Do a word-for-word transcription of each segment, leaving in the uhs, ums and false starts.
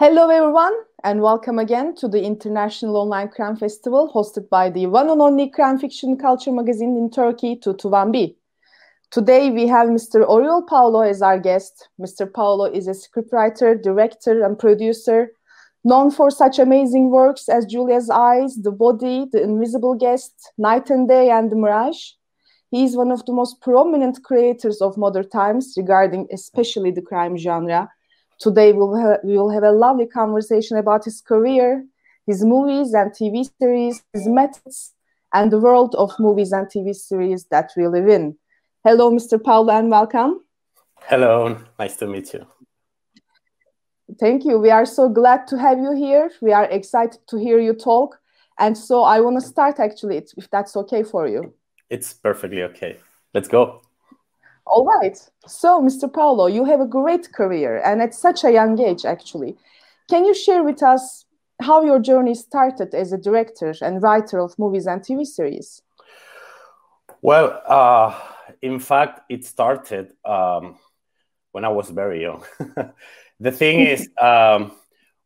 Hello everyone and welcome again to the International Online Crime Festival hosted by the one and only crime fiction culture magazine in Turkey, Tutuvanbi. Today we have Mister Oriol Paulo as our guest. Mister Paulo is a scriptwriter, director and producer known for such amazing works as Julia's Eyes, The Body, The Invisible Guest, Night and Day and The Mirage. He is one of the most prominent creators of modern times regarding especially the crime genre. Today we will have, we will have a lovely conversation about his career, his movies and T V series, his methods, and the world of movies and T V series that we live in. Hello, Mister Paulo, and welcome. Hello, nice to meet you. Thank you. We are so glad to have you here. We are excited to hear you talk. And so I want to start, actually, if that's okay for you. It's perfectly okay. Let's go. All right. So, Mister Paulo, you have a great career and at such a young age, actually. Can you share with us how your journey started as a director and writer of movies and T V series? Well, uh, in fact, it started um, when I was very young. The thing is, um,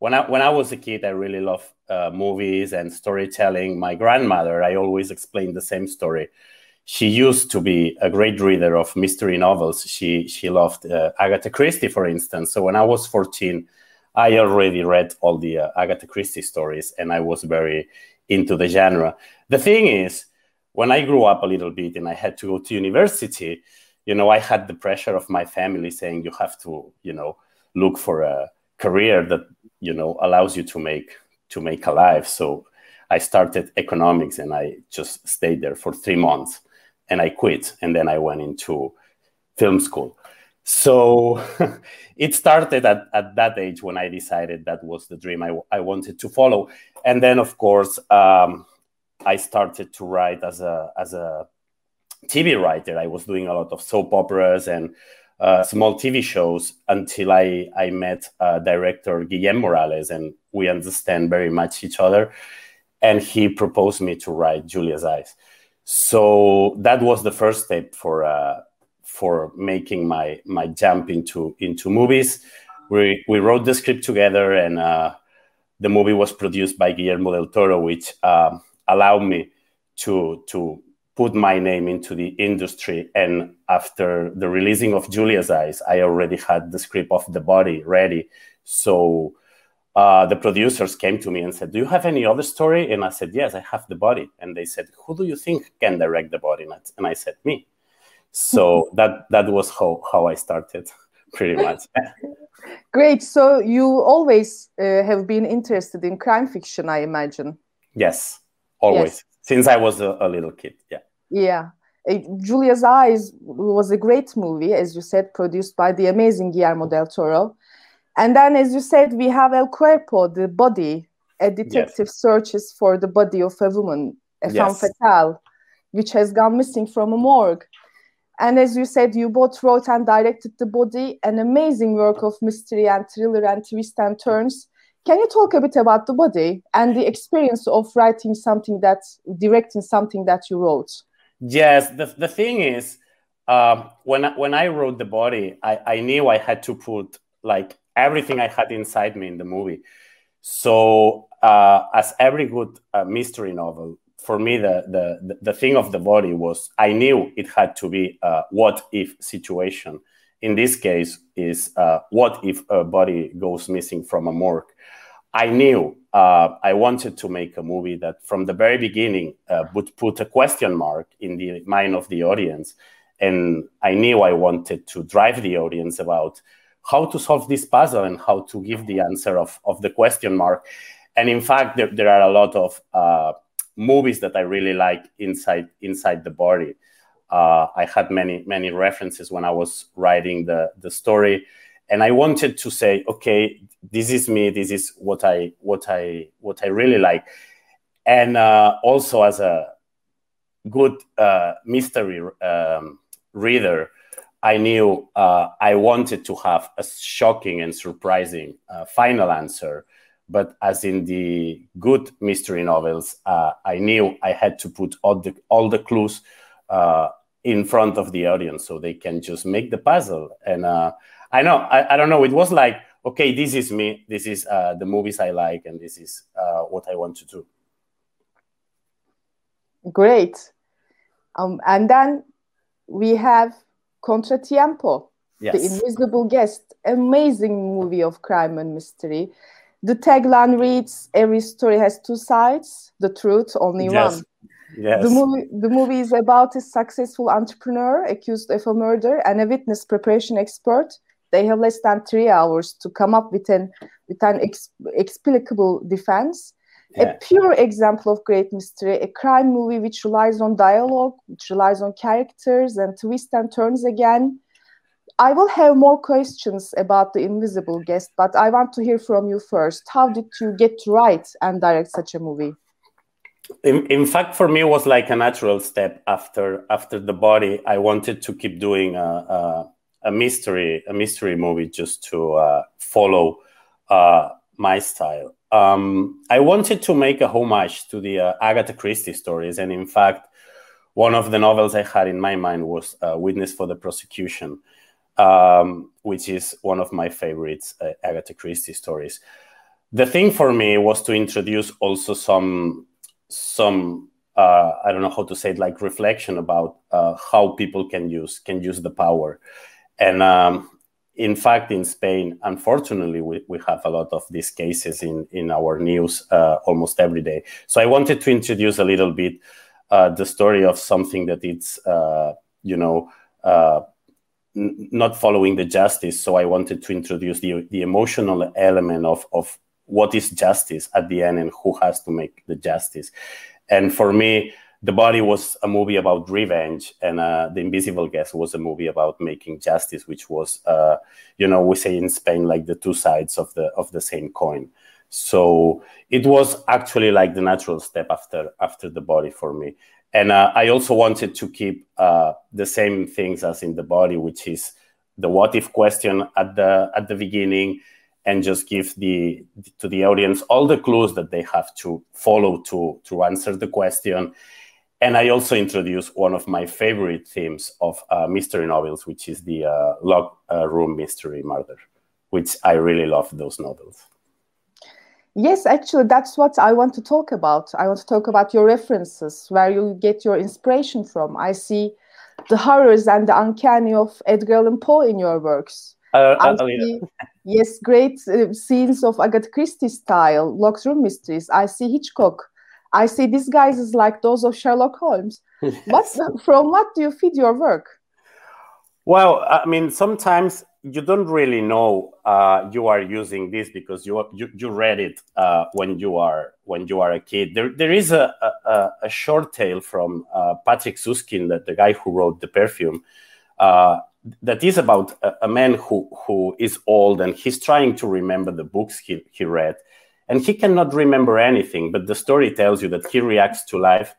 when I when I was a kid, I really loved uh, movies and storytelling. My grandmother, I always explained the same story. She used to be a great reader of mystery novels. She she loved uh, Agatha Christie, for instance. So when I was fourteen, I already read all the uh, Agatha Christie stories, and I was very into the genre. The thing is, when I grew up a little bit and I had to go to university, you know, I had the pressure of my family saying you have to, you know, look for a career that, you know, allows you to make to make a life. So I started economics, and I just stayed there for three months. And I quit, and then I went into film school. So it started at, at that age when I decided that was the dream I, I wanted to follow. And then, of course, um, I started to write as a as a T V writer. I was doing a lot of soap operas and uh, small T V shows until I, I met uh, director Guillermo Morales, and we understand very much each other. And he proposed me to write Julia's Eyes. So that was the first step for uh, for making my my jump into into movies. We we wrote the script together, and uh, the movie was produced by Guillermo del Toro, which uh, allowed me to to put my name into the industry. And after the releasing of Julia's Eyes, I already had the script of The Body ready. So Uh, the producers came to me and said, do you have any other story? And I said, yes, I have The Body. And they said, who do you think can direct The Body? And I said, me. So that that was how, how I started, pretty much. Great. So you always uh, have been interested in crime fiction, I imagine. Yes, always. Yes. Since I was a, a little kid, yeah. Yeah. Uh, Julia's Eyes was a great movie, as you said, produced by the amazing Guillermo del Toro. And then, as you said, we have El Cuerpo, The Body, a detective yes. searches for the body of a woman, a femme yes. fatale, which has gone missing from a morgue. And as you said, you both wrote and directed The Body, an amazing work of mystery and thriller and twists and turns. Can you talk a bit about The Body and the experience of writing something that, directing something that you wrote? Yes, the, the thing is, uh, when, when I wrote The Body, I, I knew I had to put, like, everything I had inside me in the movie. So uh, as every good uh, mystery novel, for me, the, the the thing of The Body was I knew it had to be a what-if situation. In this case, is uh, what if a body goes missing from a morgue? I knew uh, I wanted to make a movie that from the very beginning uh, would put a question mark in the mind of the audience. And I knew I wanted to drive the audience about how to solve this puzzle and how to give the answer of, of the question mark. And in fact, there, there are a lot of uh, movies that I really like inside inside The Body. Uh, I had many, many references when I was writing the, the story. And I wanted to say, okay, this is me, this is what I what I what I really like. And uh, also as a good uh, mystery um, reader, I knew uh, I wanted to have a shocking and surprising uh, final answer. But as in the good mystery novels, uh, I knew I had to put all the, all the clues uh, in front of the audience so they can just make the puzzle. And uh, I know, I, I don't know, it was like okay, this is me, this is uh, the movies I like, and this is uh, what I want to do. Great. Um, and then we have Contratiempo, yes. The Invisible Guest, amazing movie of crime and mystery. The tagline reads, every story has two sides, the truth, only yes. one. Yes. The movie, the movie is about a successful entrepreneur accused of a murder and a witness preparation expert. They have less than three hours to come up with an, with an ex, explicable defense. Yeah. A pure example of great mystery, a crime movie which relies on dialogue, which relies on characters and twists and turns again. I will have more questions about The Invisible Guest, but I want to hear from you first. How did you get to write and direct such a movie? In, in fact, for me, it was like a natural step after after The Body. I wanted to keep doing a, a, a mystery a mystery movie just to uh, follow uh, my style. Um, I wanted to make a homage to the uh, Agatha Christie stories. And in fact, one of the novels I had in my mind was uh, Witness for the Prosecution, um, which is one of my favorites, uh, Agatha Christie stories. The thing for me was to introduce also some, some uh, I don't know how to say it, like reflection about uh, how people can use, can use the power. And um, in fact, in Spain, unfortunately, we, we have a lot of these cases in, in our news uh, almost every day. So I wanted to introduce a little bit uh, the story of something that it's, uh, you know, uh, n- not following the justice. So I wanted to introduce the, the emotional element of, of what is justice at the end and who has to make the justice. And for me, The Body was a movie about revenge, and uh, The Invisible Guest was a movie about making justice, which was, uh, you know, we say in Spain, like the two sides of the of the same coin. So it was actually like the natural step after after The Body for me. And uh, I also wanted to keep uh, the same things as in The Body, which is the what if question at the at the beginning, and just give the to the audience all the clues that they have to follow to to answer the question. And I also introduced one of my favorite themes of uh, mystery novels, which is the uh, lock uh, room mystery murder, which I really love those novels. Yes, actually, that's what I want to talk about. I want to talk about your references, where you get your inspiration from. I see the horrors and the uncanny of Edgar Allan Poe in your works. Uh, I see, yes, great uh, scenes of Agatha Christie style, locked room mysteries. I see Hitchcock. I see disguises like those of Sherlock Holmes. Yes. What, from what do you feed your work? Well, I mean, sometimes you don't really know uh, you are using this because you you, you read it uh, when you are when you are a kid. There there is a a, a short tale from uh, Patrick Susskind, that the guy who wrote The Perfume, uh, that is about a, a man who who is old and he's trying to remember the books he he read. And he cannot remember anything, but the story tells you that he reacts to life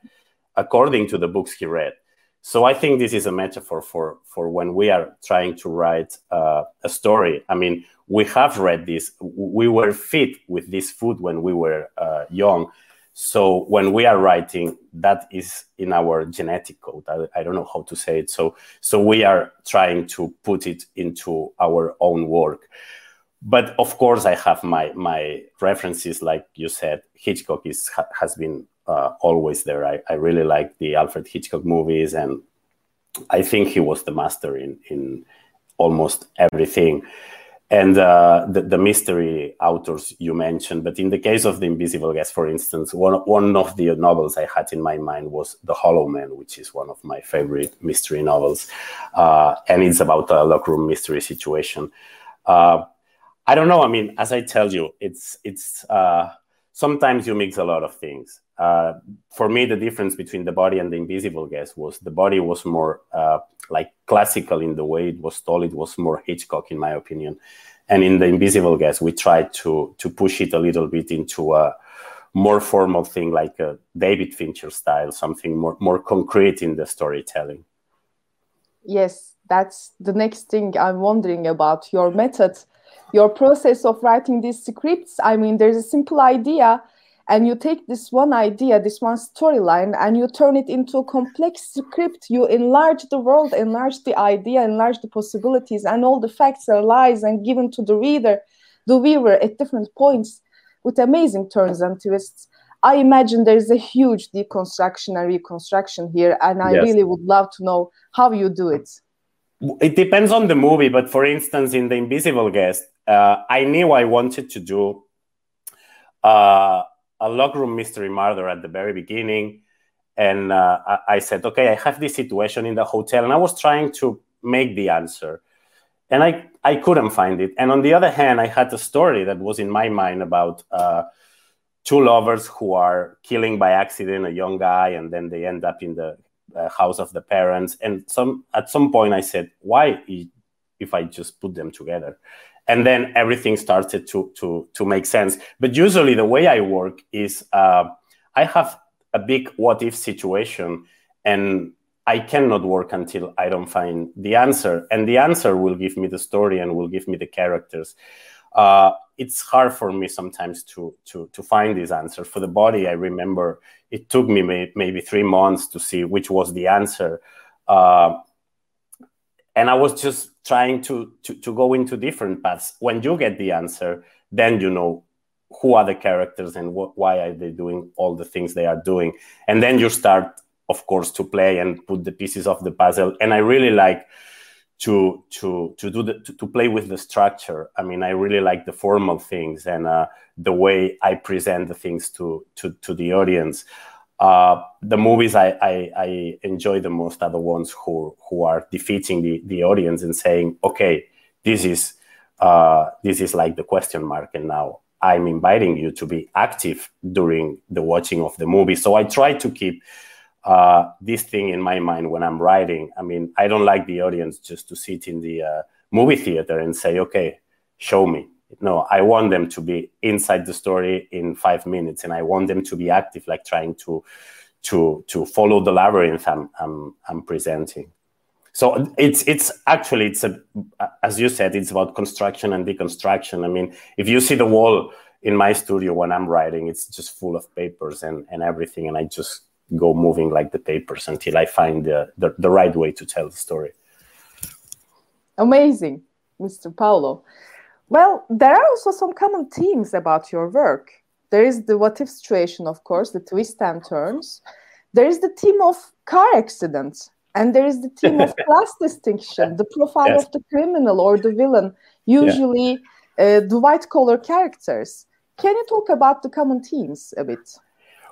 according to the books he read. So I think this is a metaphor for, for when we are trying to write uh, a story. I mean, we have read this. We were fed with this food when we were uh, young. So when we are writing, that is in our genetic code. I, I don't know how to say it. So, so we are trying to put it into our own work. But of course, I have my my references, like you said. Hitchcock is ha, has been uh, always there. I, I really like the Alfred Hitchcock movies, and I think he was the master in in almost everything. And uh, the, the mystery authors you mentioned, but in the case of The Invisible Guest, for instance, one one of the novels I had in my mind was The Hollow Man, which is one of my favorite mystery novels, uh, and it's about a locker room mystery situation. Uh, I don't know. I mean, as I tell you, it's it's uh, sometimes you mix a lot of things. Uh, for me, the difference between The Body and The Invisible Guest was The Body was more uh, like classical in the way it was told. It was more Hitchcock, in my opinion. And in The Invisible Guest, we tried to to push it a little bit into a more formal thing, like a David Fincher style, something more more concrete in the storytelling. Yes, that's the next thing I'm wondering about, your method. Your process of writing these scripts. I mean, there's a simple idea, and you take this one idea, this one storyline, and you turn it into a complex script. You enlarge the world, enlarge the idea, enlarge the possibilities, and all the facts are lies and given to the reader. the viewer at different points with amazing turns and twists. I imagine there is a huge deconstruction and reconstruction here, and I yes. really would love to know how you do it. It depends on the movie, but for instance, in The Invisible Guest, uh, I knew I wanted to do uh, a lockroom mystery murder at the very beginning, and uh, I-, I said, okay, I have this situation in the hotel, and I was trying to make the answer, and I, I couldn't find it. And on the other hand, I had a story that was in my mind about uh, two lovers who are killing by accident a young guy, and then they end up in the uh, house of the parents. And some at some point I said, why if I just put them together? And then everything started to to to make sense. But usually the way I work is uh, I have a big what-if situation, and I cannot work until I don't find the answer. And the answer will give me the story and will give me the characters. Uh, it's hard for me sometimes to, to, to find this answer. For The Body, I remember it took me may, maybe three months to see which was the answer. Uh, and I was just trying to, to, to go into different paths. When you get the answer, then you know who are the characters and what, why are they doing all the things they are doing. And then you start, of course, to play and put the pieces of the puzzle. And I really like to to to do the, to, to play with the structure. I mean, I really like the formal things and uh, the way I present the things to to, to the audience. Uh, the movies I, I I enjoy the most are the ones who who are defeating the, the audience and saying, okay, this is uh, this is like the question mark, and now I'm inviting you to be active during the watching of the movie. So I try to keep Uh, this thing in my mind when I'm writing. I mean, I don't like the audience just to sit in the uh, movie theater and say, okay, show me. No, I want them to be inside the story in five minutes, and I want them to be active, like trying to to to follow the labyrinth I'm I'm, I'm presenting. So it's it's actually, it's a, as you said, it's about construction and deconstruction. I mean, if you see the wall in my studio when I'm writing, it's just full of papers and, and everything, and I just go moving like the papers until I find the, the, the right way to tell the story. Amazing, Mister Paulo. Well, there are also some common themes about your work. There is the what-if situation, of course, the twists and turns. There is the theme of car accidents, and there is the theme of class distinction, the profile yes. of the criminal or the villain, usually yeah. uh, the white-collar characters. Can you talk about the common themes a bit?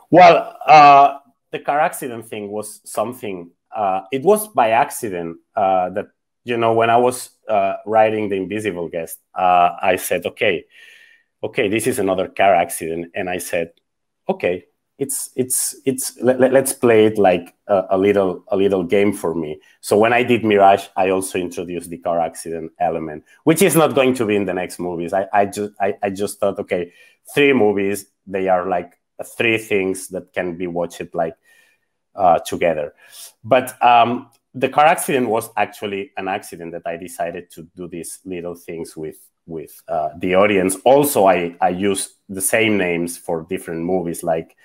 Well, uh, the car accident thing was something, uh, it was by accident uh, that, you know, when I was uh, writing The Invisible Guest, uh, I said, okay, okay, this is another car accident. And I said, okay, it's, it's, it's, let, let's play it like a, a little, a little game for me. So when I did Mirage, I also introduced the car accident element, which is not going to be in the next movies. I, I just, I, I just thought, okay, three movies, they are like, three things that can be watched like uh, together. But um, the car accident was actually an accident that I decided to do these little things with with uh, the audience. Also, I, I use the same names for different movies, like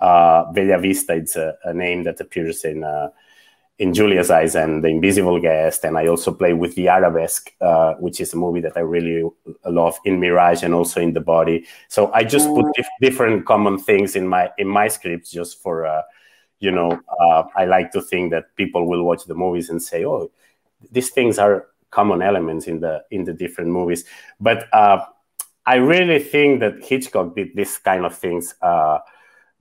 uh, Bella Vista, it's a, a name that appears in uh, in Julia's Eyes and The Invisible Guest. And I also play with the Arabesque, uh, which is a movie that I really love, in Mirage and also in The Body. So I just put dif- different common things in my in my scripts just for, uh, you know, uh, I like to think that people will watch the movies and say, oh, these things are common elements in the in the different movies. But uh, I really think that Hitchcock did this kind of things uh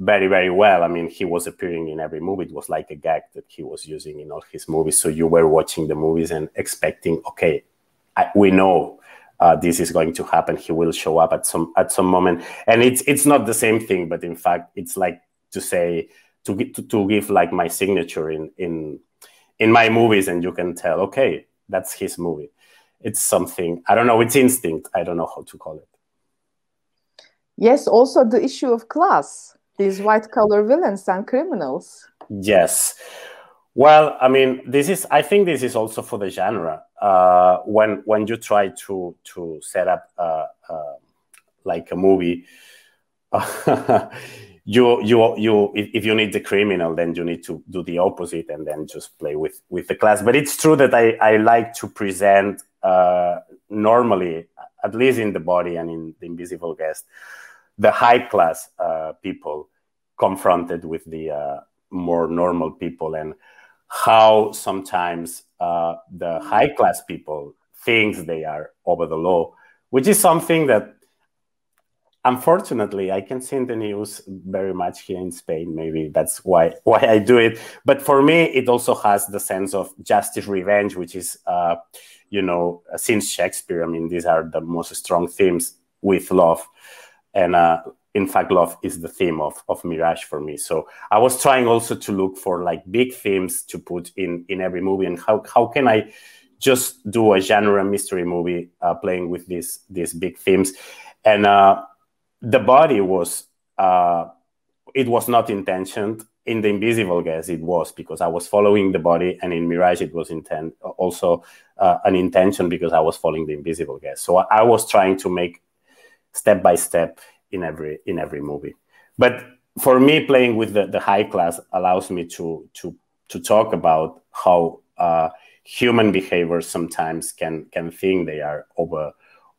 very, very well. I mean, he was appearing in every movie. It was like a gag that he was using in all his movies. So you were watching the movies and expecting, okay, I, we know uh, this is going to happen. He will show up at some at some moment. And it's it's not the same thing, but in fact, it's like to say, to to, to give like my signature in, in, in my movies, and you can tell, okay, that's his movie. It's something, I don't know, it's instinct. I don't know how to call it. Yes, also the issue of class. These white-collar villains and criminals. Yes. Well, I mean, this is. I think this is also for the genre. Uh, when when you try to to set up uh, uh, like a movie, you you you if, if you need the criminal, then you need to do the opposite and then just play with, with the class. But it's true that I, I like to present uh, normally. at least in The Body and in The Invisible Guest, the high-class uh, people confronted with the uh, more normal people, and how sometimes uh, the high-class people think they are over the law, which is something that, unfortunately, I can see in the news very much here in Spain. Maybe that's why why I do it. But for me, it also has the sense of justice, revenge, which is, uh, you know, since Shakespeare, I mean, these are the most strong themes with love. And uh, in fact, love is the theme of, of Mirage for me. So I was trying also to look for like big themes to put in, in every movie, and how, how can I just do a genre mystery movie uh, playing with these, these big themes. And uh, The Body was, uh, it was not intentioned. In The Invisible Guest, it was, because I was following The Body, and in Mirage, it was intent also uh, an intention, because I was following The Invisible Guest. So I, I was trying to make step by step in every in every movie. But for me, playing with the, the high class allows me to to to talk about how uh, human behaviors sometimes can can think they are over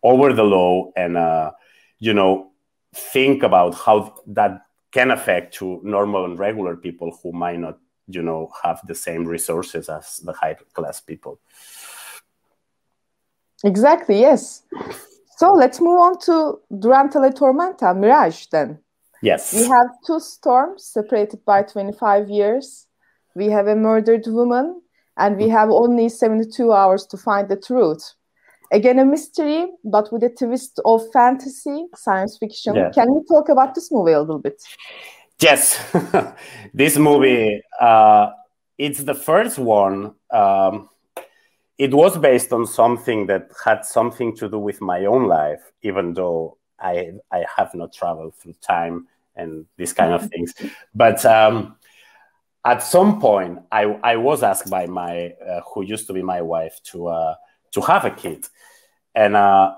over the law, and uh, you know, think about how that can affect to normal and regular people who might not, you know, have the same resources as the high class people. Exactly, yes. So let's move on to Durante la Tormenta, Mirage then. Yes. We have two storms separated by twenty-five years. We have a murdered woman, and we have only seventy-two hours to find the truth. Again, a mystery, but with a twist of fantasy, science fiction. Yeah. Can you talk about this movie a little bit? Yes. This movie, uh, it's the first one. Um, it was based on something that had something to do with my own life, even though I I have not traveled through time and these kind of things. But um, at some point, I, I was asked by my, uh, who used to be my wife, to... Uh, to have a kid. And uh,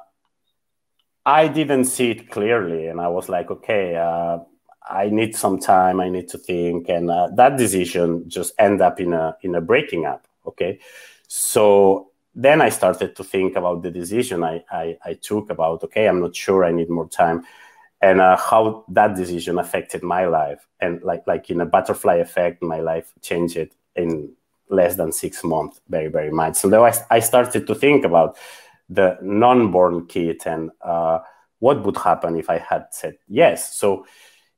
I didn't see it clearly. And I was like, okay, uh, I need some time, I need to think. And uh, that decision just ended up in a, in a breaking up, okay? So then I started to think about the decision I, I, I took about, okay, I'm not sure, I need more time. And uh, how that decision affected my life. And like, like in a butterfly effect, my life changed in less than six months, very, very much. So then I started to think about the non-born kid, and uh, what would happen if I had said yes. So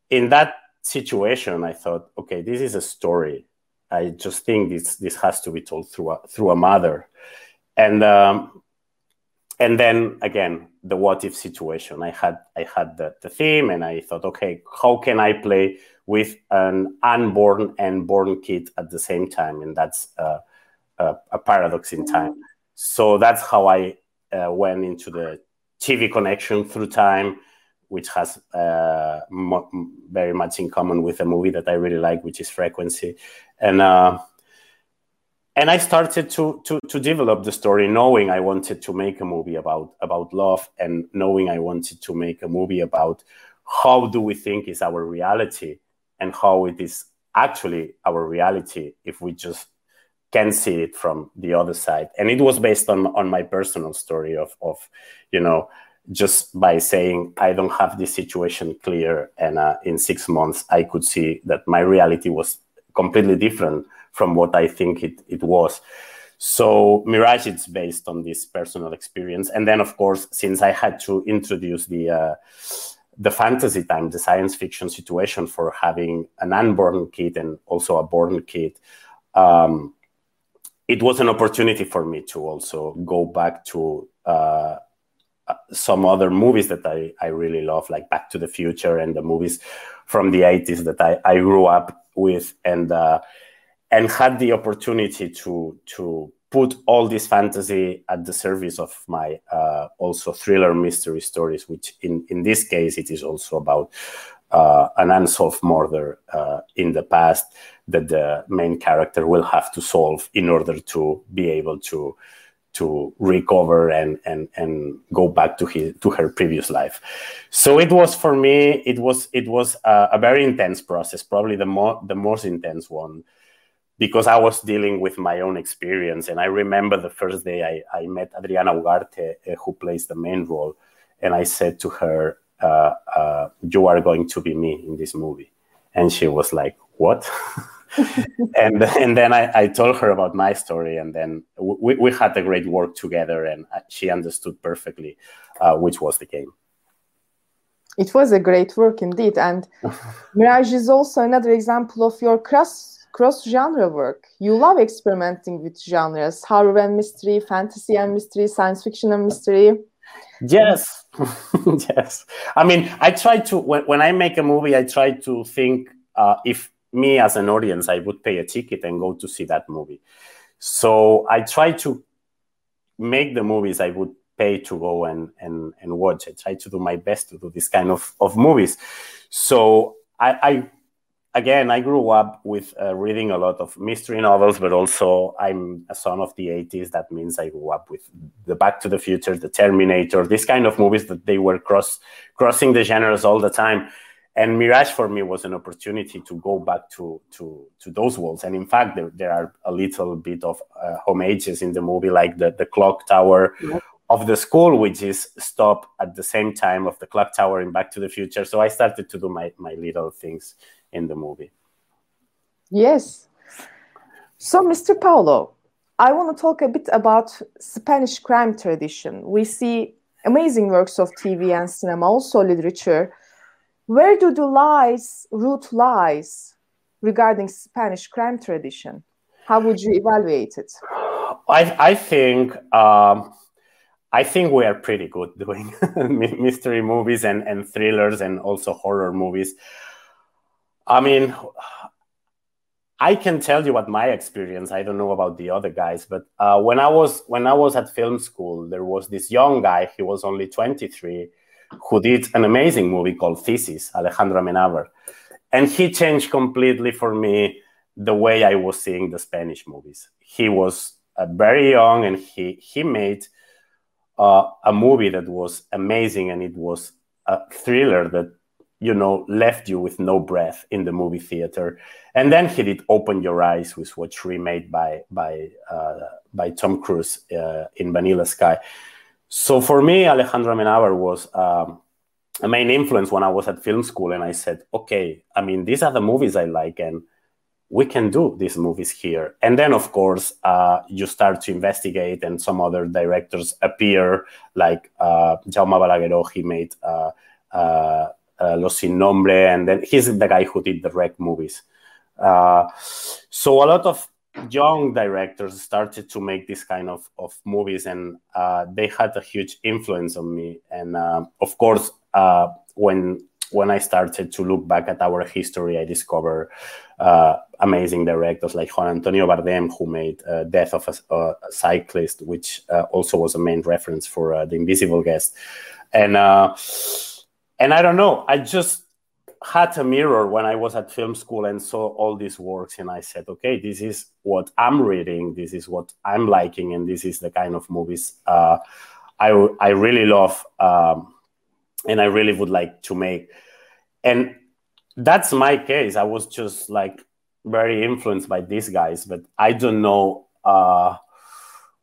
in that situation, I thought, okay, this is a story. I just think this this has to be told through a, through a mother. And um, and then again, the what if situation. I had I had the, the theme, and I thought, okay, how can I play with an unborn and born kid at the same time? And that's uh, a, a paradox in time. So that's how I uh, went into the T V connection through time, which has uh, mo- very much in common with a movie that I really like, which is Frequency. And uh, and I started to, to to develop the story, knowing I wanted to make a movie about, about love, and knowing I wanted to make a movie about how do we think is our reality, and how it is actually our reality if we just can see it from the other side. And it was based on, on my personal story of, of, you know, just by saying, I don't have this situation clear. And uh, in six months, I could see that my reality was completely different from what I think it, it was. So Mirage is based on this personal experience. And then, of course, since I had to introduce the... Uh, the fantasy time, the science fiction situation for having an unborn kid and also a born kid, um, it was an opportunity for me to also go back to uh, some other movies that I, I really love, like Back to the Future and the movies from the eighties that I, I grew up with, and uh, and had the opportunity to to put all this fantasy at the service of my uh, also thriller mystery stories, which in, in this case, it is also about uh, an unsolved murder uh, in the past that the main character will have to solve in order to be able to to recover and and, and go back to his, to her previous life. So it was for me, it was it was a, a very intense process, probably the, mo- the most intense one. because I was dealing with my own experience. And I remember the first day I, I met Adriana Ugarte, uh, who plays the main role. And I said to her, uh, uh, you are going to be me in this movie. And she was like, what? and and then I, I told her about my story. And then we, we had a great work together. And she understood perfectly uh, which was the game. It was a great work indeed. And Mirage is also another example of your cross cross-genre work. You love experimenting with genres, horror and mystery, fantasy and mystery, science fiction and mystery. Yes, yes. I mean, I try to, when, when I make a movie, I try to think uh, if me as an audience, I would pay a ticket and go to see that movie. So I try to make the movies I would pay to go and, and, and watch. I try to do my best to do this kind of, of movies. So I, I again, I grew up with uh, reading a lot of mystery novels, but also I'm a son of the eighties. That means I grew up with the Back to the Future, the Terminator, these kind of movies that they were cross crossing the genres all the time. And Mirage for me was an opportunity to go back to to, to those worlds. And in fact, there, there are a little bit of uh, homages in the movie, like the, the clock tower, yeah, of the school, which is stop at the same time of the clock tower in Back to the Future. So I started to do my, my little things in the movie. Yes. So, Mister Paulo, I want to talk a bit about Spanish crime tradition. We see amazing works of T V and cinema, also literature. Where do the lies, root lies regarding Spanish crime tradition? How would you evaluate it? I, I think... Um, I think we are pretty good doing mystery movies and, and thrillers and also horror movies. I mean, I can tell you what my experience, I don't know about the other guys, but uh, when I was when I was at film school, there was this young guy, he was only twenty-three, who did an amazing movie called Thesis, Alejandro Amenábar. And he changed completely for me the way I was seeing the Spanish movies. He was uh, very young and he he made... Uh, a movie that was amazing, and it was a thriller that, you know, left you with no breath in the movie theater. And then he did Open Your Eyes, which was remade by by uh, by Tom Cruise uh, in Vanilla Sky. So for me, Alejandro Amenábar was um, a main influence when I was at film school, and I said, okay, I mean, these are the movies I like, and we can do these movies here. And then, of course, uh, you start to investigate and some other directors appear, like uh, Jaume Balagueró, he made uh, uh, uh, Los Sin Nombre, and then he's the guy who did the Rec movies. Uh, so a lot of young directors started to make this kind of, of movies, and uh, they had a huge influence on me. And, uh, of course, uh, when... when I started to look back at our history, I discovered uh, amazing directors like Juan Antonio Bardem, who made uh, Death of a, uh, a Cyclist, which uh, also was a main reference for uh, The Invisible Guest. And uh, and I don't know, I just had a mirror when I was at film school and saw all these works, and I said, okay, this is what I'm reading, this is what I'm liking, and this is the kind of movies uh, I, I really love. Um, And I really would like to make. And that's my case. I was just like very influenced by these guys, but I don't know uh,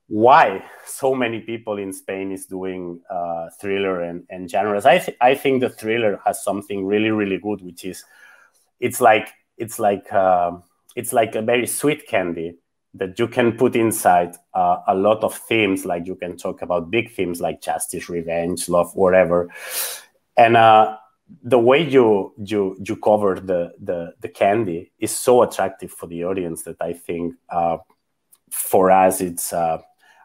why so many people in Spain is doing uh, thriller and, and genres. I, th- I think the thriller has something really, really good, which is it's like it's like uh, it's like a very sweet candy that you can put inside uh, a lot of themes, like you can talk about big themes like justice, revenge, love, whatever. And uh, the way you you you cover the, the the candy is so attractive for the audience that I think uh, for us it's uh,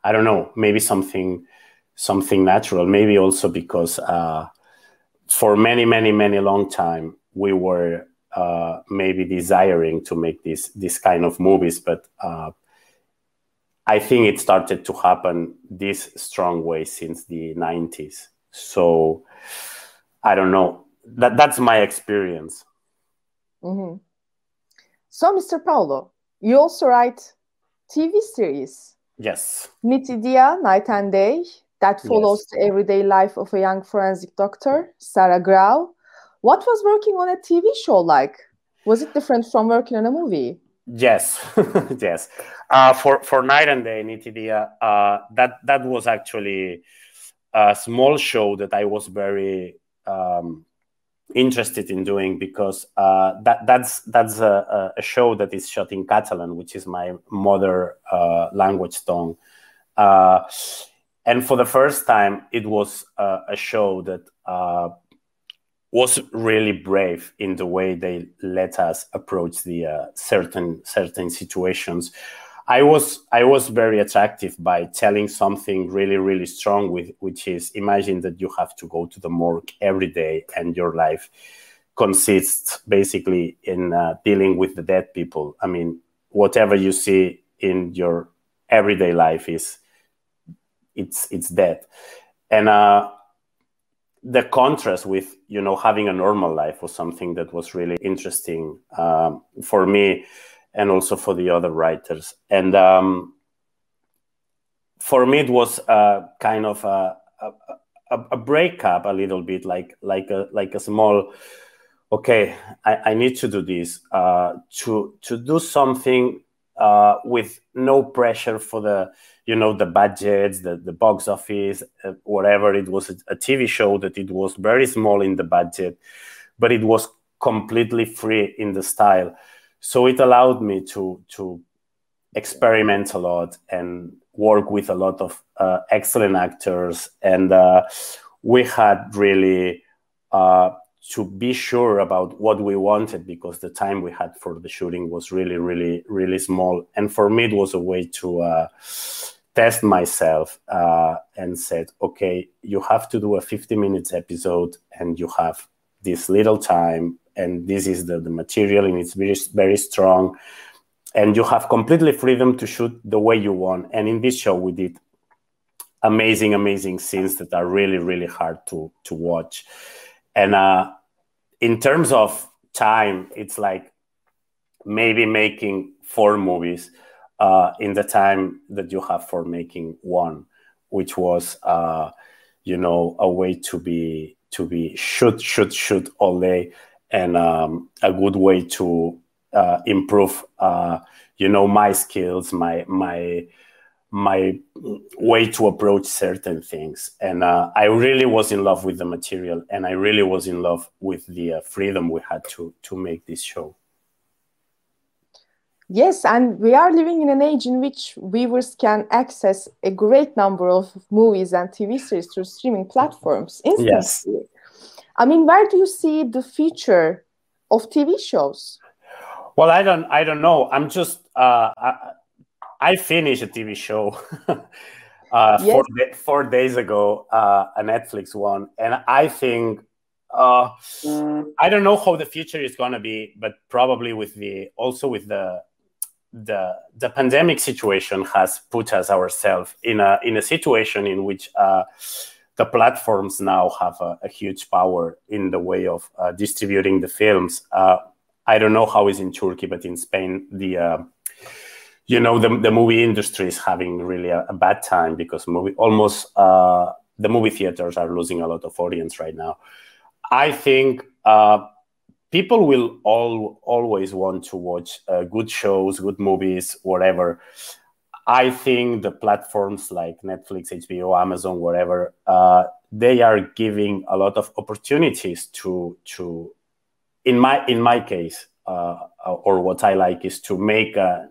I don't know, maybe something something natural. Maybe also because uh, for many many many long time we were uh, maybe desiring to make this this kind of movies, but. Uh, I think it started to happen this strong way since the nineties. So I don't know. That that's my experience. Mm-hmm. So, Mister Paulo, you also write T V series. Yes. Nitidia, Night and Day, that follows yes. the everyday life of a young forensic doctor, Sarah Grau. What was working on a T V show like? Was it different from working on a movie? Yes, yes. Uh, for for Night and Day in E T D, uh, uh, that that was actually a small show that I was very um, interested in doing, because uh, that that's that's a, a show that is shot in Catalan, which is my mother uh, language tongue, uh, and for the first time, it was uh, a show that uh, was really brave in the way they let us approach the uh, certain certain situations. I was I was very attractive by telling something really, really strong, with, which is, imagine that you have to go to the morgue every day and your life consists basically in uh, dealing with the dead people. I mean, whatever you see in your everyday life is it's it's dead. And uh, the contrast with, you know, having a normal life was something that was really interesting um, for me, and also for the other writers. And um, for me, it was uh, kind of a, a, a breakup a little bit, like like a like a small, okay, I, I need to do this, uh, to to do something uh, with no pressure for the, you know, the budgets, the, the box office, uh, whatever. It was a, a T V show that it was very small in the budget, but it was completely free in the style. So it allowed me to to experiment a lot and work with a lot of uh, excellent actors. And uh, we had really uh, to be sure about what we wanted, because the time we had for the shooting was really, really, really small. And for me, it was a way to uh, test myself uh, and said, okay, you have to do a fifty minutes episode and you have this little time. And this is the, the material, and it's very, very strong. And you have completely freedom to shoot the way you want. And in this show, we did amazing, amazing scenes that are really, really hard to, to watch. And uh, in terms of time, it's like maybe making four movies uh, in the time that you have for making one, which was, uh, you know, a way to be to be shoot, shoot, shoot all day. And um, a good way to uh, improve, uh, you know, my skills, my my my way to approach certain things. And uh, I really was in love with the material, and I really was in love with the uh, freedom we had to to make this show. Yes, and we are living in an age in which viewers can access a great number of movies and T V series through streaming platforms instantly. Yes. I mean, where do you see the future of T V shows? Well, I don't, I don't know. I'm just, uh, I, I finished a T V show uh, yes. four, four days ago, uh, a Netflix one, and I think uh, mm. I don't know how the future is gonna be, but probably with the also with the the the pandemic situation has put us ourselves in a in a situation in which. Uh, The platforms now have a, a huge power in the way of uh, distributing the films. Uh, I don't know how it's in Turkey, but in Spain, the uh, you know the, the movie industry is having really a, a bad time, because movie almost uh, the movie theaters are losing a lot of audience right now. I think uh, people will all always want to watch uh, good shows, good movies, whatever. I think the platforms like Netflix, H B O, Amazon, whatever, uh, they are giving a lot of opportunities to to. In my in my case, uh, or what I like is to make a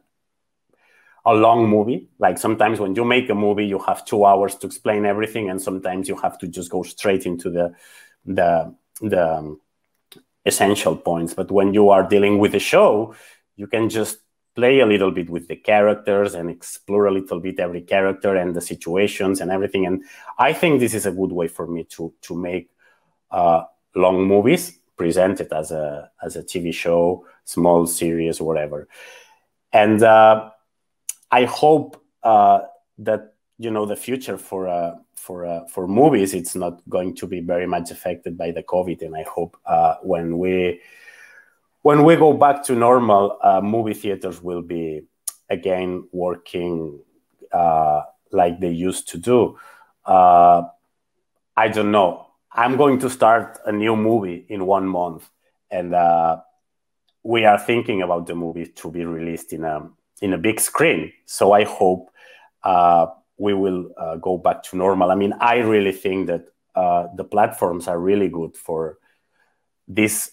a long movie. Like sometimes when you make a movie, you have two hours to explain everything, and sometimes you have to just go straight into the the the um, essential points. But when you are dealing with a show, you can just play a little bit with the characters and explore a little bit every character and the situations and everything. And I think this is a good way for me to to make uh, long movies, present it as a as a T V show, small series, whatever. And uh, I hope uh, that you know the future for uh, for uh, for movies, it's not going to be very much affected by the COVID. And I hope uh, when we When we go back to normal, uh, movie theaters will be again working uh, like they used to do. Uh, I don't know. I'm going to start a new movie in one month, and uh, we are thinking about the movie to be released in a in a big screen. So I hope uh, we will uh, go back to normal. I mean, I really think that uh, the platforms are really good for this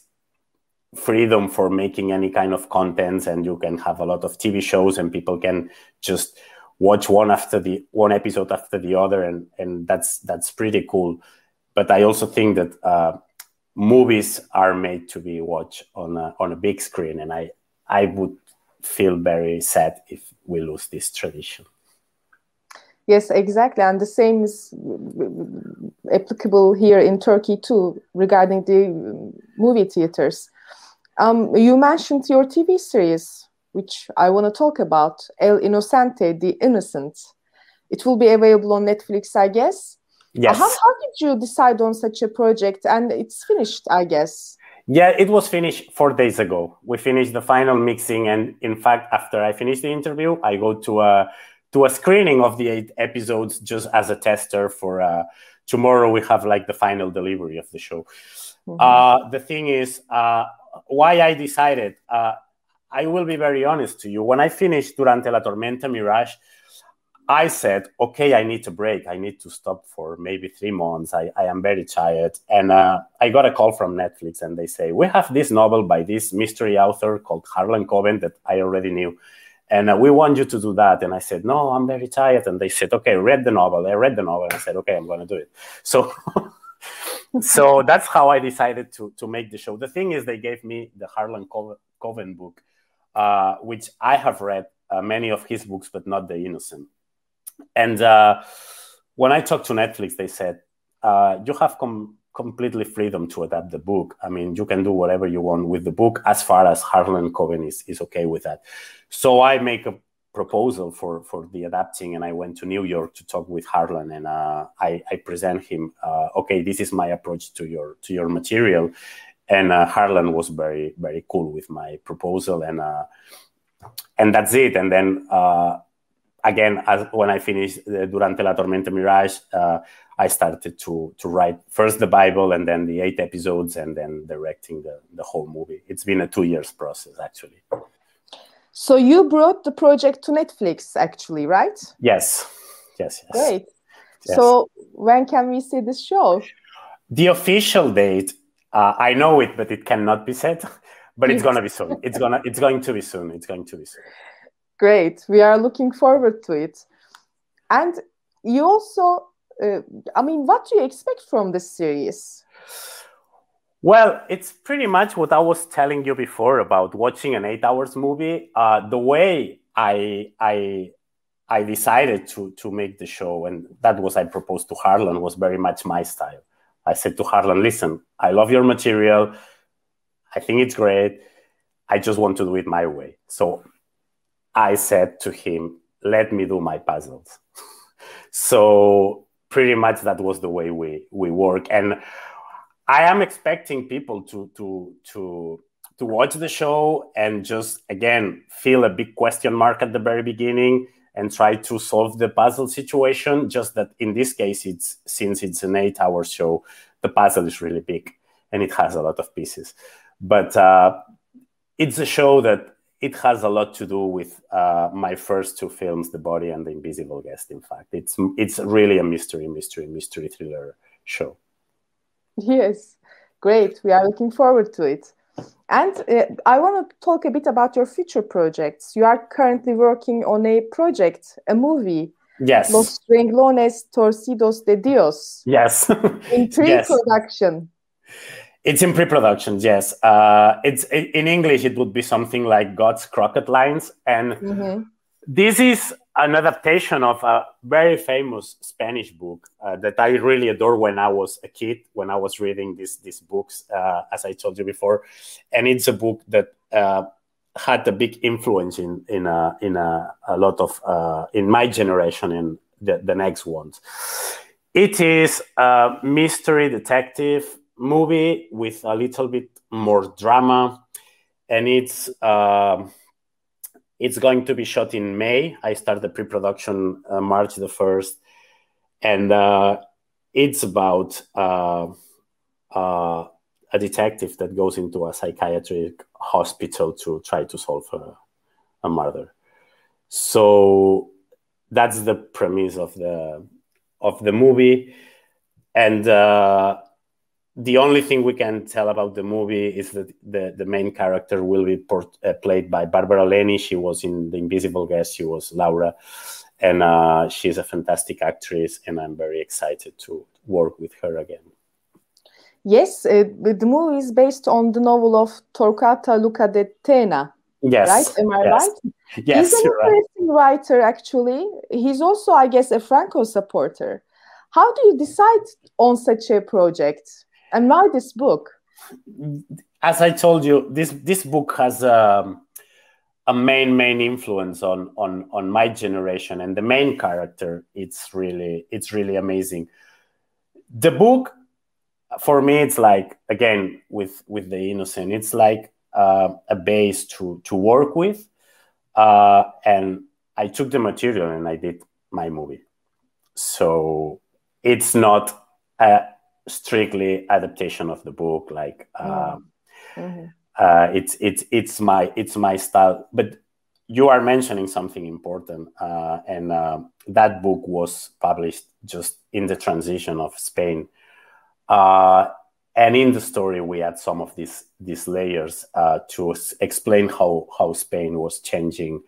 freedom for making any kind of contents, and you can have a lot of T V shows and people can just watch one after the one episode after the other, and and that's that's pretty cool. But I also think that uh, movies are made to be watched on a, on a big screen, and I I would feel very sad if we lose this tradition. Yes, exactly, and the same is applicable here in Turkey too regarding the movie theaters. Um, you mentioned your T V series, which I want to talk about, El Inocente, The Innocent. It will be available on Netflix, I guess. Yes. How, how did you decide on such a project? And it's finished, I guess. Yeah, it was finished four days ago. We finished the final mixing, and in fact, after I finished the interview, I go to a to a screening of the eight episodes just as a tester for uh, tomorrow. We have like the final delivery of the show. Mm-hmm. Uh, the thing is, uh, why I decided. Uh, I will be very honest to you. When I finished Durante la Tormenta, Mirage, I said, okay, I need a break. I need to stop for maybe three months. I, I am very tired. And uh, I got a call from Netflix and they say, we have this novel by this mystery author called Harlan Coben that I already knew. And uh, we want you to do that. And I said, no, I'm very tired. And they said, okay, read the novel. I read the novel. I said, okay, I'm going to do it. So so that's how I decided to, to make the show. The thing is, they gave me the Harlan Coben book, Uh, which I have read uh, many of his books, but not The Innocent. And uh, when I talked to Netflix, they said, uh, you have com- completely freedom to adapt the book. I mean, you can do whatever you want with the book as far as Harlan Coben is, is okay with that. So I make a proposal for, for the adapting, and I went to New York to talk with Harlan, and uh, I, I present him, uh, okay, this is my approach to your to your material. And uh, Harlan was very, very cool with my proposal, and uh, and that's it. And then uh, again, as when I finished uh, Durante la Tormenta Mirage, uh, I started to to write first the Bible, and then the eight episodes, and then directing the, the whole movie. It's been a two years process, actually. So you brought the project to Netflix, actually, right? Yes, yes, yes. Great. Yes. So when can we see this show? The official date. Uh, I know it, but it cannot be said. But it's gonna be soon. It's gonna. It's going to be soon. It's going to be soon. Great. We are looking forward to it. And you also, uh, I mean, what do you expect from this series? Well, it's pretty much what I was telling you before about watching an eight hours movie. Uh, the way I I I decided to to make the show, and that was I proposed to Harlan, was very much my style. I said to Harlan, listen, I love your material. I think it's great. I just want to do it my way. So I said to him, let me do my puzzles. So pretty much that was the way we, we work. And I am expecting people to, to, to, to watch the show and just, again, feel a big question mark at the very beginning and try to solve the puzzle situation, just that in this case, it's since it's an eight-hour show, the puzzle is really big, and it has a lot of pieces. But uh, it's a show that it has a lot to do with uh, my first two films, The Body and The Invisible Guest, in fact. It's it's really a mystery, mystery, mystery thriller show. Yes, great. We are looking forward to it. And uh, I want to talk a bit about your future projects. You are currently working on a project, a movie. Yes. Los Renglones Torcidos de Dios. Yes. In pre-production. Yes. It's in pre-production, yes. Uh, it's in English, it would be something like God's Crooked Lines. And mm-hmm. This is an adaptation of a very famous Spanish book uh, that I really adore when I was a kid, when I was reading these these books, uh, as I told you before. And it's a book that uh, had a big influence in in a, in a, a lot of, uh, in my generation and the, the next ones. It is a mystery detective movie with a little bit more drama. And it's... Uh, It's going to be shot in May. I start the pre-production uh, March the first, and uh, it's about uh, uh, a detective that goes into a psychiatric hospital to try to solve a, a murder. So that's the premise of the of the movie. And uh, the only thing we can tell about the movie is that the, the main character will be port- uh, played by Barbara Lennie. She was in The Invisible Guest. She was Laura. And uh, she's a fantastic actress, and I'm very excited to work with her again. Yes, uh, the movie is based on the novel of Torquato Luca de Tena. Yes. Right? Am I yes. right? Yes, He's an interesting right. writer, actually. He's also, I guess, a Franco supporter. How do you decide on such a project? And why this book? As I told you, this, this book has a, a main, main influence on, on, on my generation. And the main character, it's really, it's really amazing. The book, for me, it's like, again, with, with The Innocent, it's like uh, a base to, to work with. Uh, and I took the material and I did my movie. So it's not a strictly adaptation of the book. Like um, mm-hmm. uh, it's, it's, it's my, it's my style. But you are mentioning something important. Uh, and uh, that book was published just in the transition of Spain. Uh, and in the story, we had some of these these layers uh, to s- explain how, how Spain was changing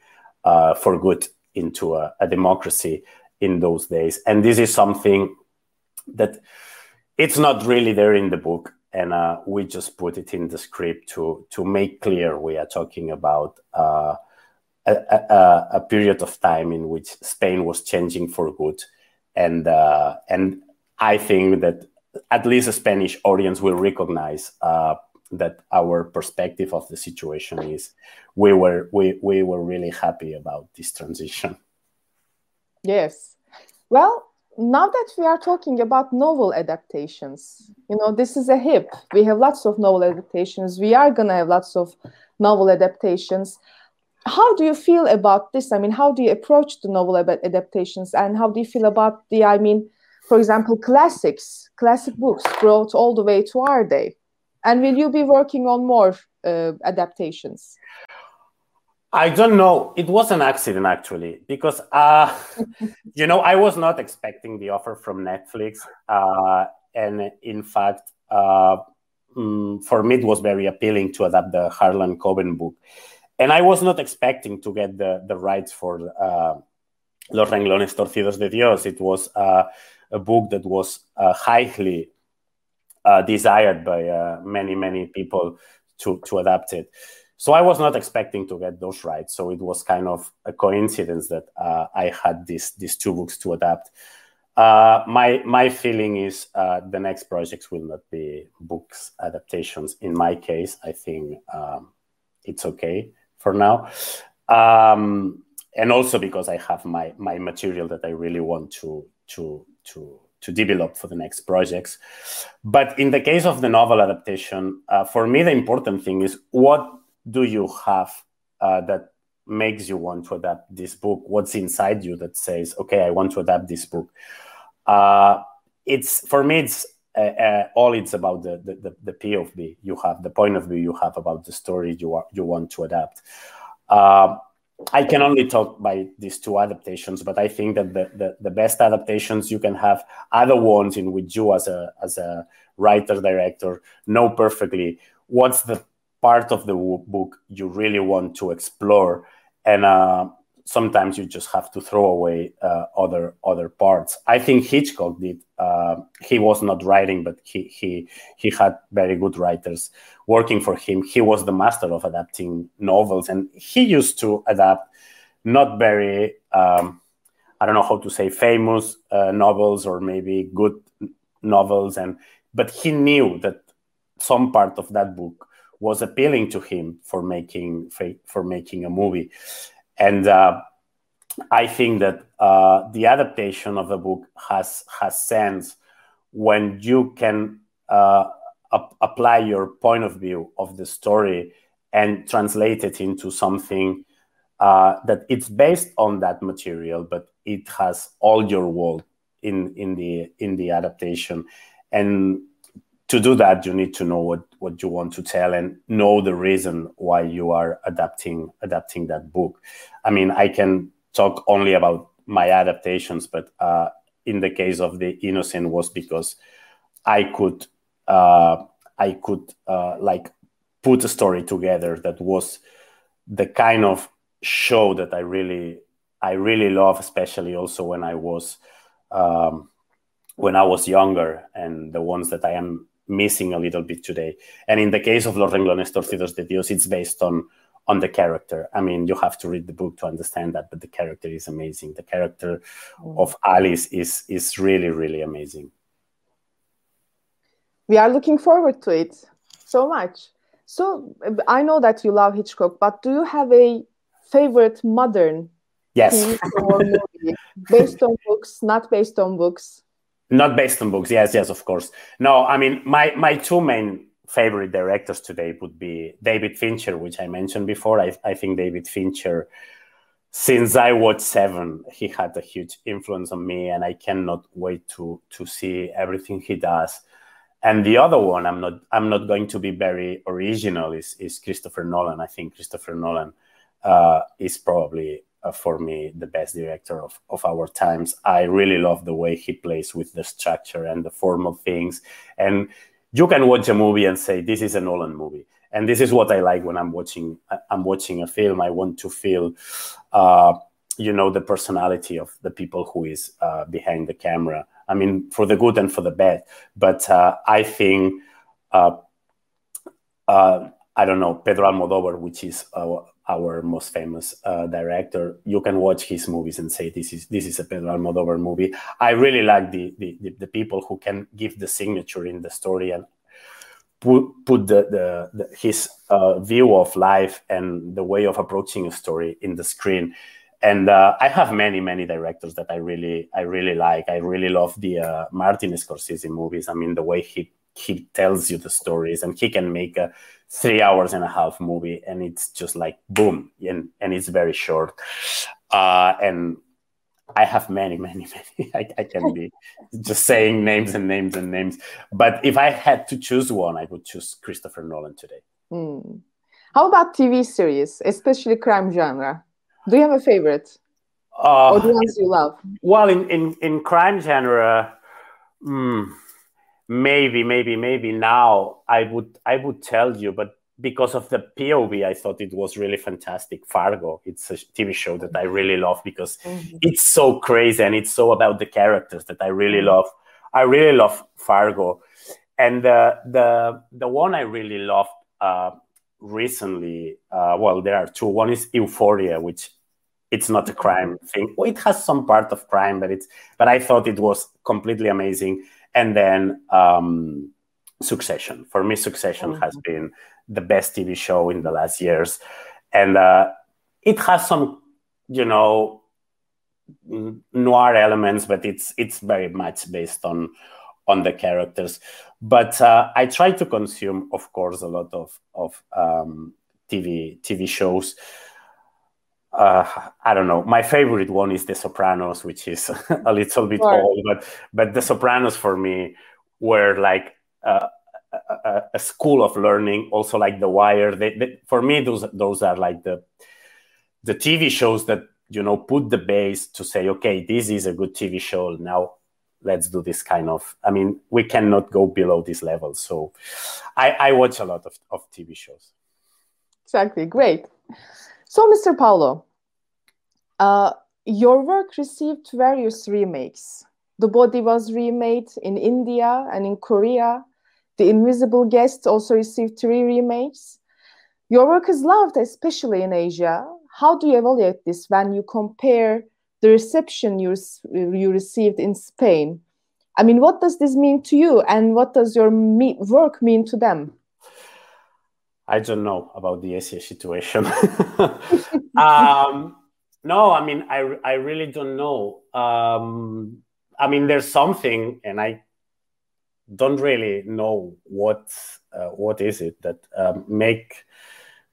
uh, for good into a, a democracy in those days. And this is something that it's not really there in the book. And uh, we just put it in the script to, to make clear we are talking about uh, a, a, a period of time in which Spain was changing for good. And uh, and I think that at least a Spanish audience will recognize uh, that our perspective of the situation is we were we we were really happy about this transition. Yes. Well, now that we are talking about novel adaptations, you know, this is a hip. We have lots of novel adaptations. We are going to have lots of novel adaptations. How do you feel about this? I mean, how do you approach the novel adaptations, and how do you feel about the, I mean, for example, classics, classic books brought all the way to our day? And will you be working on more uh, adaptations? I don't know. It was an accident, actually, because, uh, you know, I was not expecting the offer from Netflix. Uh, and in fact, uh, mm, for me, it was very appealing to adapt the Harlan Coben book. And I was not expecting to get the, the rights for uh, Los Renglones Torcidos de Dios. It was... Uh, a book that was uh, highly uh, desired by uh, many, many people to, to adapt it. So I was not expecting to get those rights. So it was kind of a coincidence that uh, I had this, these two books to adapt. Uh, my my feeling is uh, the next projects will not be books adaptations. In my case, I think um, it's okay for now. Um, and also because I have my, my material that I really want to to to to develop for the next projects. But in the case of the novel adaptation, uh, for me, the important thing is what do you have uh, that makes you want to adapt this book? What's inside you that says, okay, I want to adapt this book? Uh, it's for me, it's uh, uh, all it's about the, the, the, the P O V you have, the point of view you have about the story you are, you want to adapt. Uh, I can only talk by these two adaptations, but I think that the, the, the best adaptations you can have other ones in which you as a as a writer director know perfectly what's the part of the book you really want to explore, and uh, sometimes you just have to throw away uh, other other parts. I think Hitchcock did. Uh, he was not writing, but he he he had very good writers working for him. He was the master of adapting novels, and he used to adapt not very, um, I don't know how to say, famous uh, novels or maybe good novels, and but he knew that some part of that book was appealing to him for making for, for making a movie, and. Uh, I think that uh, the adaptation of a book has has sense when you can uh, ap- apply your point of view of the story and translate it into something uh, that it's based on that material, but it has all your world in in the in the adaptation. And to do that, you need to know what, what you want to tell and know the reason why you are adapting adapting that book. I mean, I can talk only about my adaptations, but uh, in the case of The Innocent was because I could uh, I could uh, like put a story together that was the kind of show that I really I really love, especially also when I was um, when I was younger, and the ones that I am missing a little bit today. And in the case of Los Renglones Torcidos de Dios, it's based on on the character. I mean, you have to read the book to understand that, but the character is amazing. The character mm. of Alice is is really, really amazing. We are looking forward to it so much. So I know that you love Hitchcock, but do you have a favorite modern yes. thing or movie based on books, not based on books? Not based on books, yes, yes, of course. No, I mean, my, my two main favorite directors today would be David Fincher, which I mentioned before. I, I think David Fincher, since I watched Seven, he had a huge influence on me, and I cannot wait to to see everything he does. And the other one, I'm not I'm not going to be very original, is, is Christopher Nolan. I think Christopher Nolan uh, is probably... for me, the best director of, of our times. I really love the way he plays with the structure and the form of things. And you can watch a movie and say, this is a Nolan movie. And this is what I like when I'm watching I'm watching a film. I want to feel, uh, you know, the personality of the people who is uh, behind the camera. I mean, for the good and for the bad. But uh, I think, uh, uh, I don't know, Pedro Almodóvar, which is... Uh, our most famous uh, director, you can watch his movies and say, this is this is a Pedro Almodóvar movie. I really like the, the, the people who can give the signature in the story and put, put the, the, the his uh, view of life and the way of approaching a story in the screen. And uh, I have many, many directors that I really, I really like. I really love the uh, Martin Scorsese movies. I mean, the way he he tells you the stories, and he can make a three hours and a half movie, and it's just like boom, and, and it's very short. Uh, and I have many, many, many. I, I can be just saying names and names and names. But if I had to choose one, I would choose Christopher Nolan today. Mm. How about T V series, especially crime genre? Do you have a favorite? Uh, or the ones you love? Well, in, in, in crime genre... Mm, Maybe, maybe, maybe now I would I would tell you, but because of the P O V, I thought it was really fantastic. Fargo, it's a T V show that I really love because mm-hmm. it's so crazy and it's so about the characters that I really love. I really love Fargo, and the the the one I really loved uh, recently. Uh, well, there are two. One is Euphoria, which it's not a crime thing. Well, it has some part of crime, but it's but I thought it was completely amazing. And then um, Succession. For me, Succession mm-hmm. has been the best T V show in the last years. And uh, it has some, you know, noir elements, but it's it's very much based on, on the characters. But uh, I try to consume, of course, a lot of, of um, T V, T V shows. Uh, I don't know. My favorite one is The Sopranos, which is a little bit sure. old, but but The Sopranos for me were like uh, a, a school of learning. Also, like The Wire. They, they, for me, those those are like the the T V shows that you know put the base to say, okay, this is a good T V show. Now let's do this kind of. I mean, we cannot go below this level. So I, I watch a lot of of T V shows. Exactly. Great. So, Mister Paulo, uh, your work received various remakes. The Body was remade in India and in Korea. The Invisible Guest also received three remakes. Your work is loved, especially in Asia. How do you evaluate this when you compare the reception you, you received in Spain? I mean, what does this mean to you, and what does your me- work mean to them? I don't know about the Asia situation. um, no, I mean, I, I really don't know. Um, I mean, there's something, and I don't really know what uh, what is it that um, make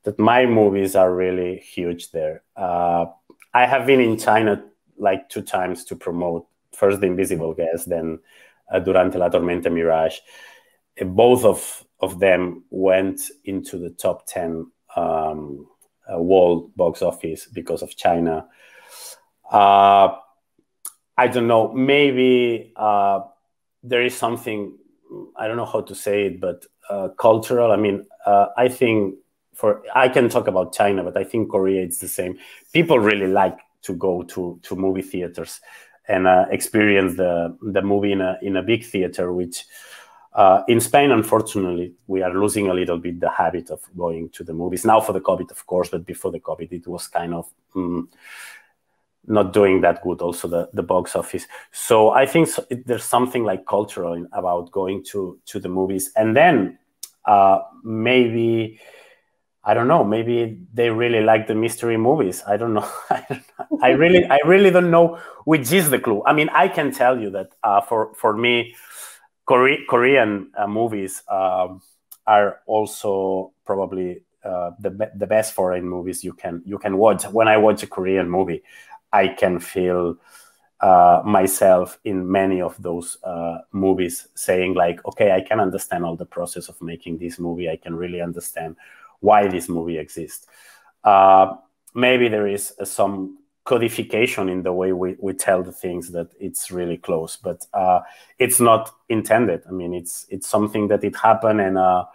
that my movies are really huge there. Uh, I have been in China like two times to promote first The Invisible Guest, then uh, Durante la Tormenta, Mirage. both of, of them went into the top ten um, world box office because of China. Uh, I don't know, maybe uh, there is something, I don't know how to say it, but uh, cultural. I mean, uh, I think for, I can talk about China, but I think Korea, it's the same. People really like to go to, to movie theaters and uh, experience the, the movie in a, in a big theater, which uh, in Spain, unfortunately, we are losing a little bit the habit of going to the movies. Now for the COVID, of course, but before the COVID, it was kind of... Mm, not doing that good, also the, the box office. So I think so, it, there's something like cultural in, about going to, to the movies. And then uh, maybe, I don't know, maybe they really like the mystery movies. I don't know. I, don't know. I really I really don't know which is the clue. I mean, I can tell you that uh, for, for me, Kore- Korean uh, movies uh, are also probably uh, the, be- the best foreign movies you can you can watch. When I watch a Korean movie, I can feel uh, myself in many of those uh, movies saying like, okay, I can understand all the process of making this movie. I can really understand why this movie exists. Uh, maybe there is uh, some codification in the way we, we tell the things that it's really close, but uh, it's not intended. I mean, it's it's something that it happened, and uh,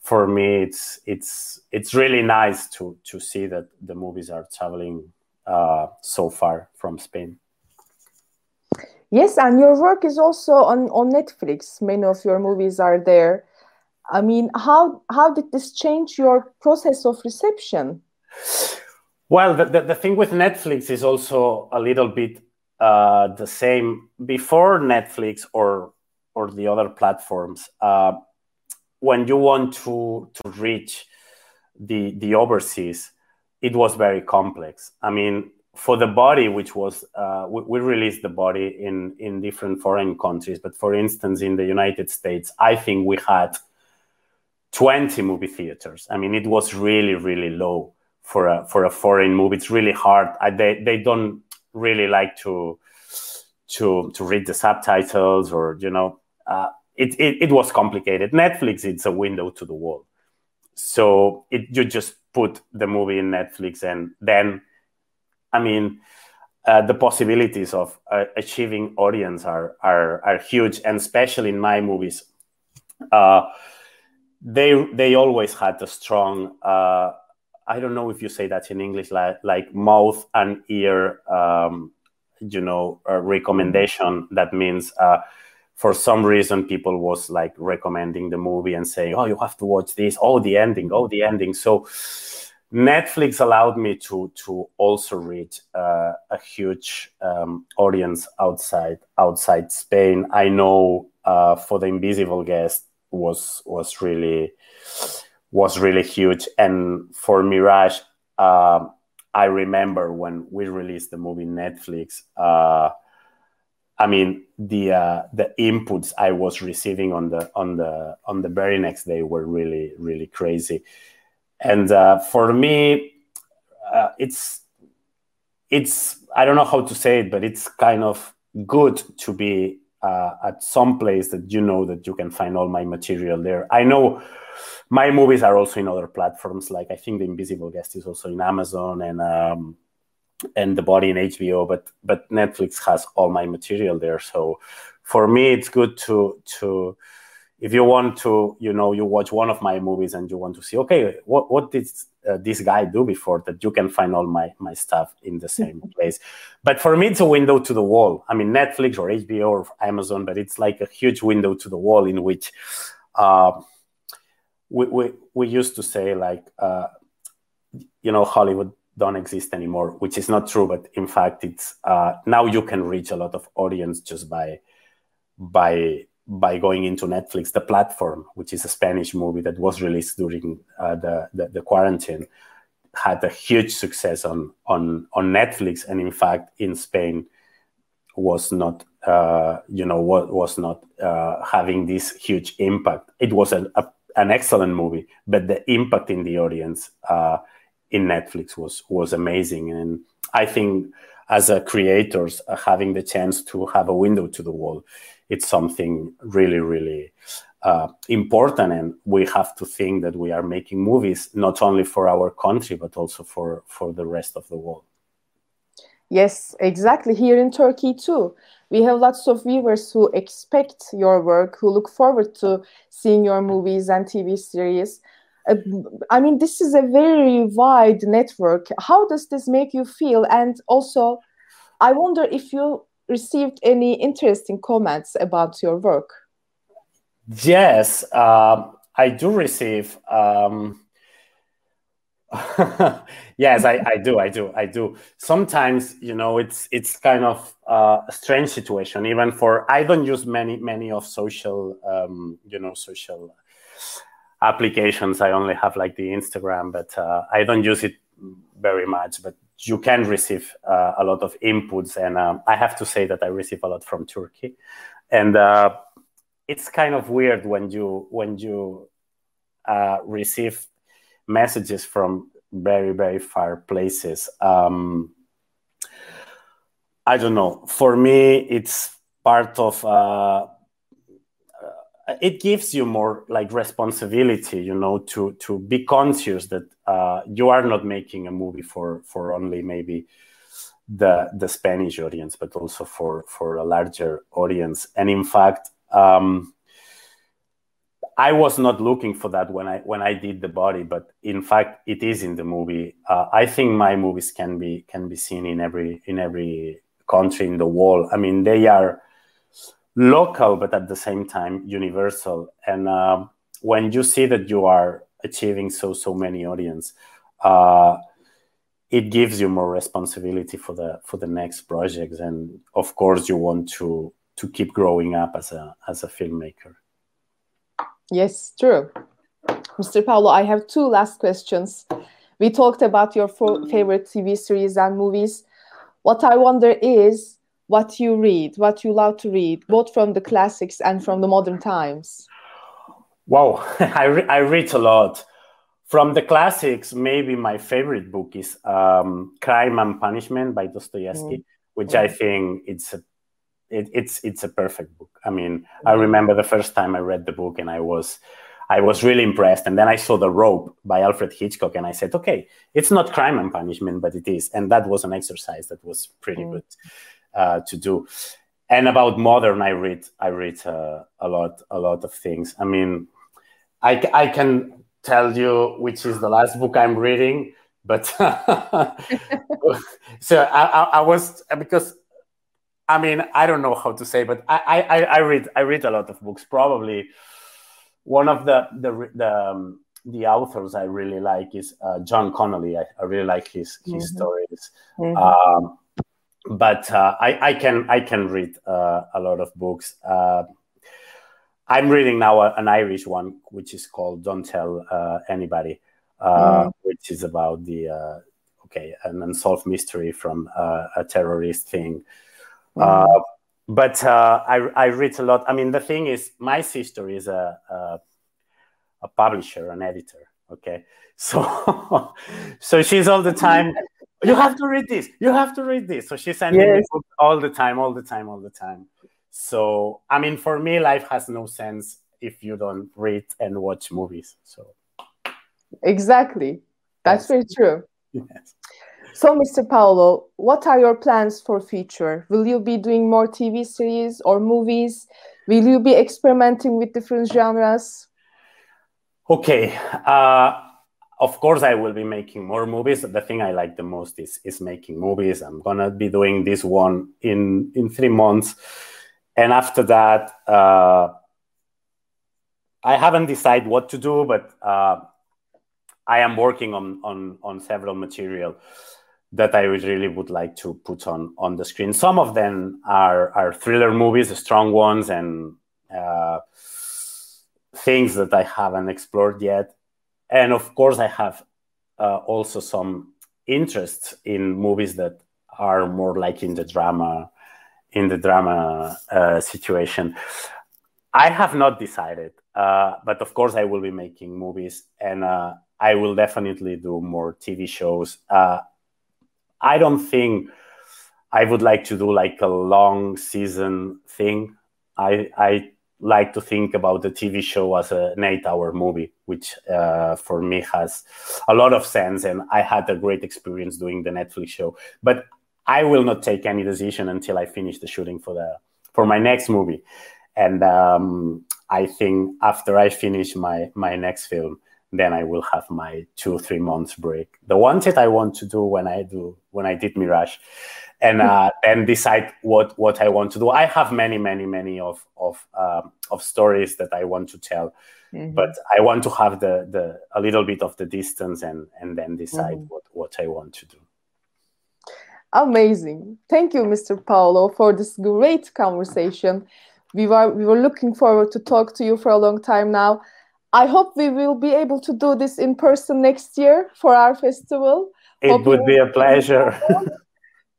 for me, it's it's it's really nice to to see that the movies are traveling Uh, so far from Spain. Yes, and your work is also on, on Netflix. Many of your movies are there. I mean, how how did this change your process of reception? Well, the, the, the thing with Netflix is also a little bit uh, the same. Before Netflix or or the other platforms, uh, when you want to, to reach the the overseas, it was very complex. I mean, for The Body, which was, uh, we, we released The Body in, in different foreign countries. But for instance, in the United States, I think we had twenty movie theaters. I mean, it was really, really low for a, for a foreign movie. It's really hard. I, they, they don't really like to, to, to read the subtitles or, you know, uh, it, it, it was complicated. Netflix, it's a window to the world. So it, you just put the movie in Netflix, and then, I mean, uh, the possibilities of uh, achieving audience are, are are huge, and especially in my movies, uh, they they always had a strong, uh, I don't know if you say that in English, like, like mouth and ear, um, you know, uh, recommendation. That means, Uh, for some reason, people was like recommending the movie and saying, oh, you have to watch this. Oh, the ending. Oh, the ending. So Netflix allowed me to to also reach uh, a huge um, audience outside outside Spain. I know uh, for The Invisible Guest was was really was really huge. And for Mirage, uh, I remember when we released the movie Netflix, uh, I mean, the uh, the inputs I was receiving on the on the on the very next day were really really crazy, and uh, for me, uh, it's it's I don't know how to say it, but it's kind of good to be uh, at some place that you know that you can find all my material there. I know my movies are also in other platforms, like I think The Invisible Guest is also in Amazon, and Um, and The Body in H B O, but but Netflix has all my material there. So for me, it's good to to if you want to, you know, you watch one of my movies and you want to see, okay, what what did uh, this guy do before, that you can find all my my stuff in the same place. But for me, it's a window to the wall. I mean, Netflix or H B O or Amazon, but it's like a huge window to the wall in which uh, we, we we used to say like uh, you know, Hollywood don't exist anymore, which is not true, but in fact, it's uh, now you can reach a lot of audience just by by by going into Netflix, the platform, which is a Spanish movie that was released during uh, the, the the quarantine, had a huge success on on on Netflix, and in fact, in Spain, was not uh, you know was was not uh, having this huge impact. It was an a, an excellent movie, but the impact in the audience Uh, in Netflix was was amazing. And I think as a creators, uh, having the chance to have a window to the world it's something really, really uh, important. And we have to think that we are making movies not only for our country, but also for, for the rest of the world. Yes, exactly. Here in Turkey, too. We have lots of viewers who expect your work, who look forward to seeing your movies and T V series. Uh, I mean, this is a very wide network. How does this make you feel? And also, I wonder if you received any interesting comments about your work. Yes, uh, I do receive. Um... yes, I, I do. I do. I do. Sometimes, you know, it's it's kind of uh, a strange situation, even for I don't use many, many of social, um, you know, social applications. I only have like the Instagram, but uh, I don't use it very much. But you can receive uh, a lot of inputs. And um, I have to say that I receive a lot from Turkey. And uh, it's kind of weird when you when you uh, receive messages from very, very far places. Um, I don't know. For me, it's part of, uh, it gives you more like responsibility, you know, to, to be conscious that uh, you are not making a movie for, for only maybe the, the Spanish audience, but also for, for a larger audience. And in fact, um, I was not looking for that when I when I did The Body, but in fact it is in the movie. Uh, I think my movies can be can be seen in every in every country in the world. I mean, they are local, but at the same time universal. And uh, when you see that you are achieving so so many audience, uh, it gives you more responsibility for the for the next projects. And of course, you want to to keep growing up as a as a filmmaker. Yes, true. Mister Paulo, I have two last questions. We talked about your favorite T V series and movies. What I wonder is what you read, what you love to read, both from the classics and from the modern times. Wow, I, re I read a lot. From the classics, maybe my favorite book is um, Crime and Punishment by Dostoevsky, mm. which yeah. I think it's a It, it's it's a perfect book. I mean, I remember the first time I read the book, and I was I was really impressed. And then I saw The Rope by Alfred Hitchcock, and I said, okay, it's not Crime and Punishment, but it is. And that was an exercise that was pretty mm. good uh, to do. And about modern, I read I read uh, a lot a lot of things. I mean, I I can tell you which is the last book I'm reading, but so I, I, I was because. I mean, I don't know how to say, but I, I, I read I read a lot of books. Probably one of the the the, um, the authors I really like is uh, John Connolly. I, I really like his his mm-hmm. stories. Mm-hmm. Um, but uh, I I can I can read uh, a lot of books. Uh, I'm reading now a, an Irish one, which is called "Don't Tell uh, Anybody," uh, mm. which is about the uh, okay an unsolved mystery from uh, a terrorist thing. Uh, but uh, I, I read a lot. I mean, the thing is, my sister is a a, a publisher, an editor. Okay, so so she's all the time. You have to read this. You have to read this. So she's sending yes. me books all the time, all the time, all the time. So I mean, for me, life has no sense if you don't read and watch movies. So exactly, that's very true. Yes. So, Mister Paulo, what are your plans for future? Will you be doing more T V series or movies? Will you be experimenting with different genres? Okay. Uh, of course, I will be making more movies. The thing I like the most is, is making movies. I'm going to be doing this one in, in three months. And after that, uh, I haven't decided what to do, but uh, I am working on, on, on several material that I really would like to put on, on the screen. Some of them are, are thriller movies, strong ones, and uh, things that I haven't explored yet. And of course, I have uh, also some interest in movies that are more like in the drama, in the drama uh, situation. I have not decided, uh, but of course, I will be making movies, and uh, I will definitely do more T V shows. Uh, I don't think I would like to do like a long season thing. I, I like to think about the T V show as an eight-hour movie, which uh, for me has a lot of sense, and I had a great experience doing the Netflix show. But I will not take any decision until I finish the shooting for the for my next movie. And um, I think after I finish my, my next film, then I will have my two, three months break. The one that I want to do when I do when I did Mirage, and uh, and decide what, what I want to do. I have many, many, many of of um, of stories that I want to tell, mm-hmm. but I want to have the the a little bit of the distance and and then decide mm-hmm. what, what I want to do. Amazing! Thank you, Mister Paulo, for this great conversation. We were we were looking forward to talk to you for a long time now. I hope we will be able to do this in person next year for our festival. It hope would be a pleasure.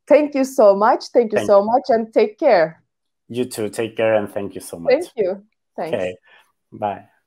Thank you so much. Thank you thank so you. much, and take care. You too. Take care, and thank you so much. Thank you. Thanks. Okay. Bye.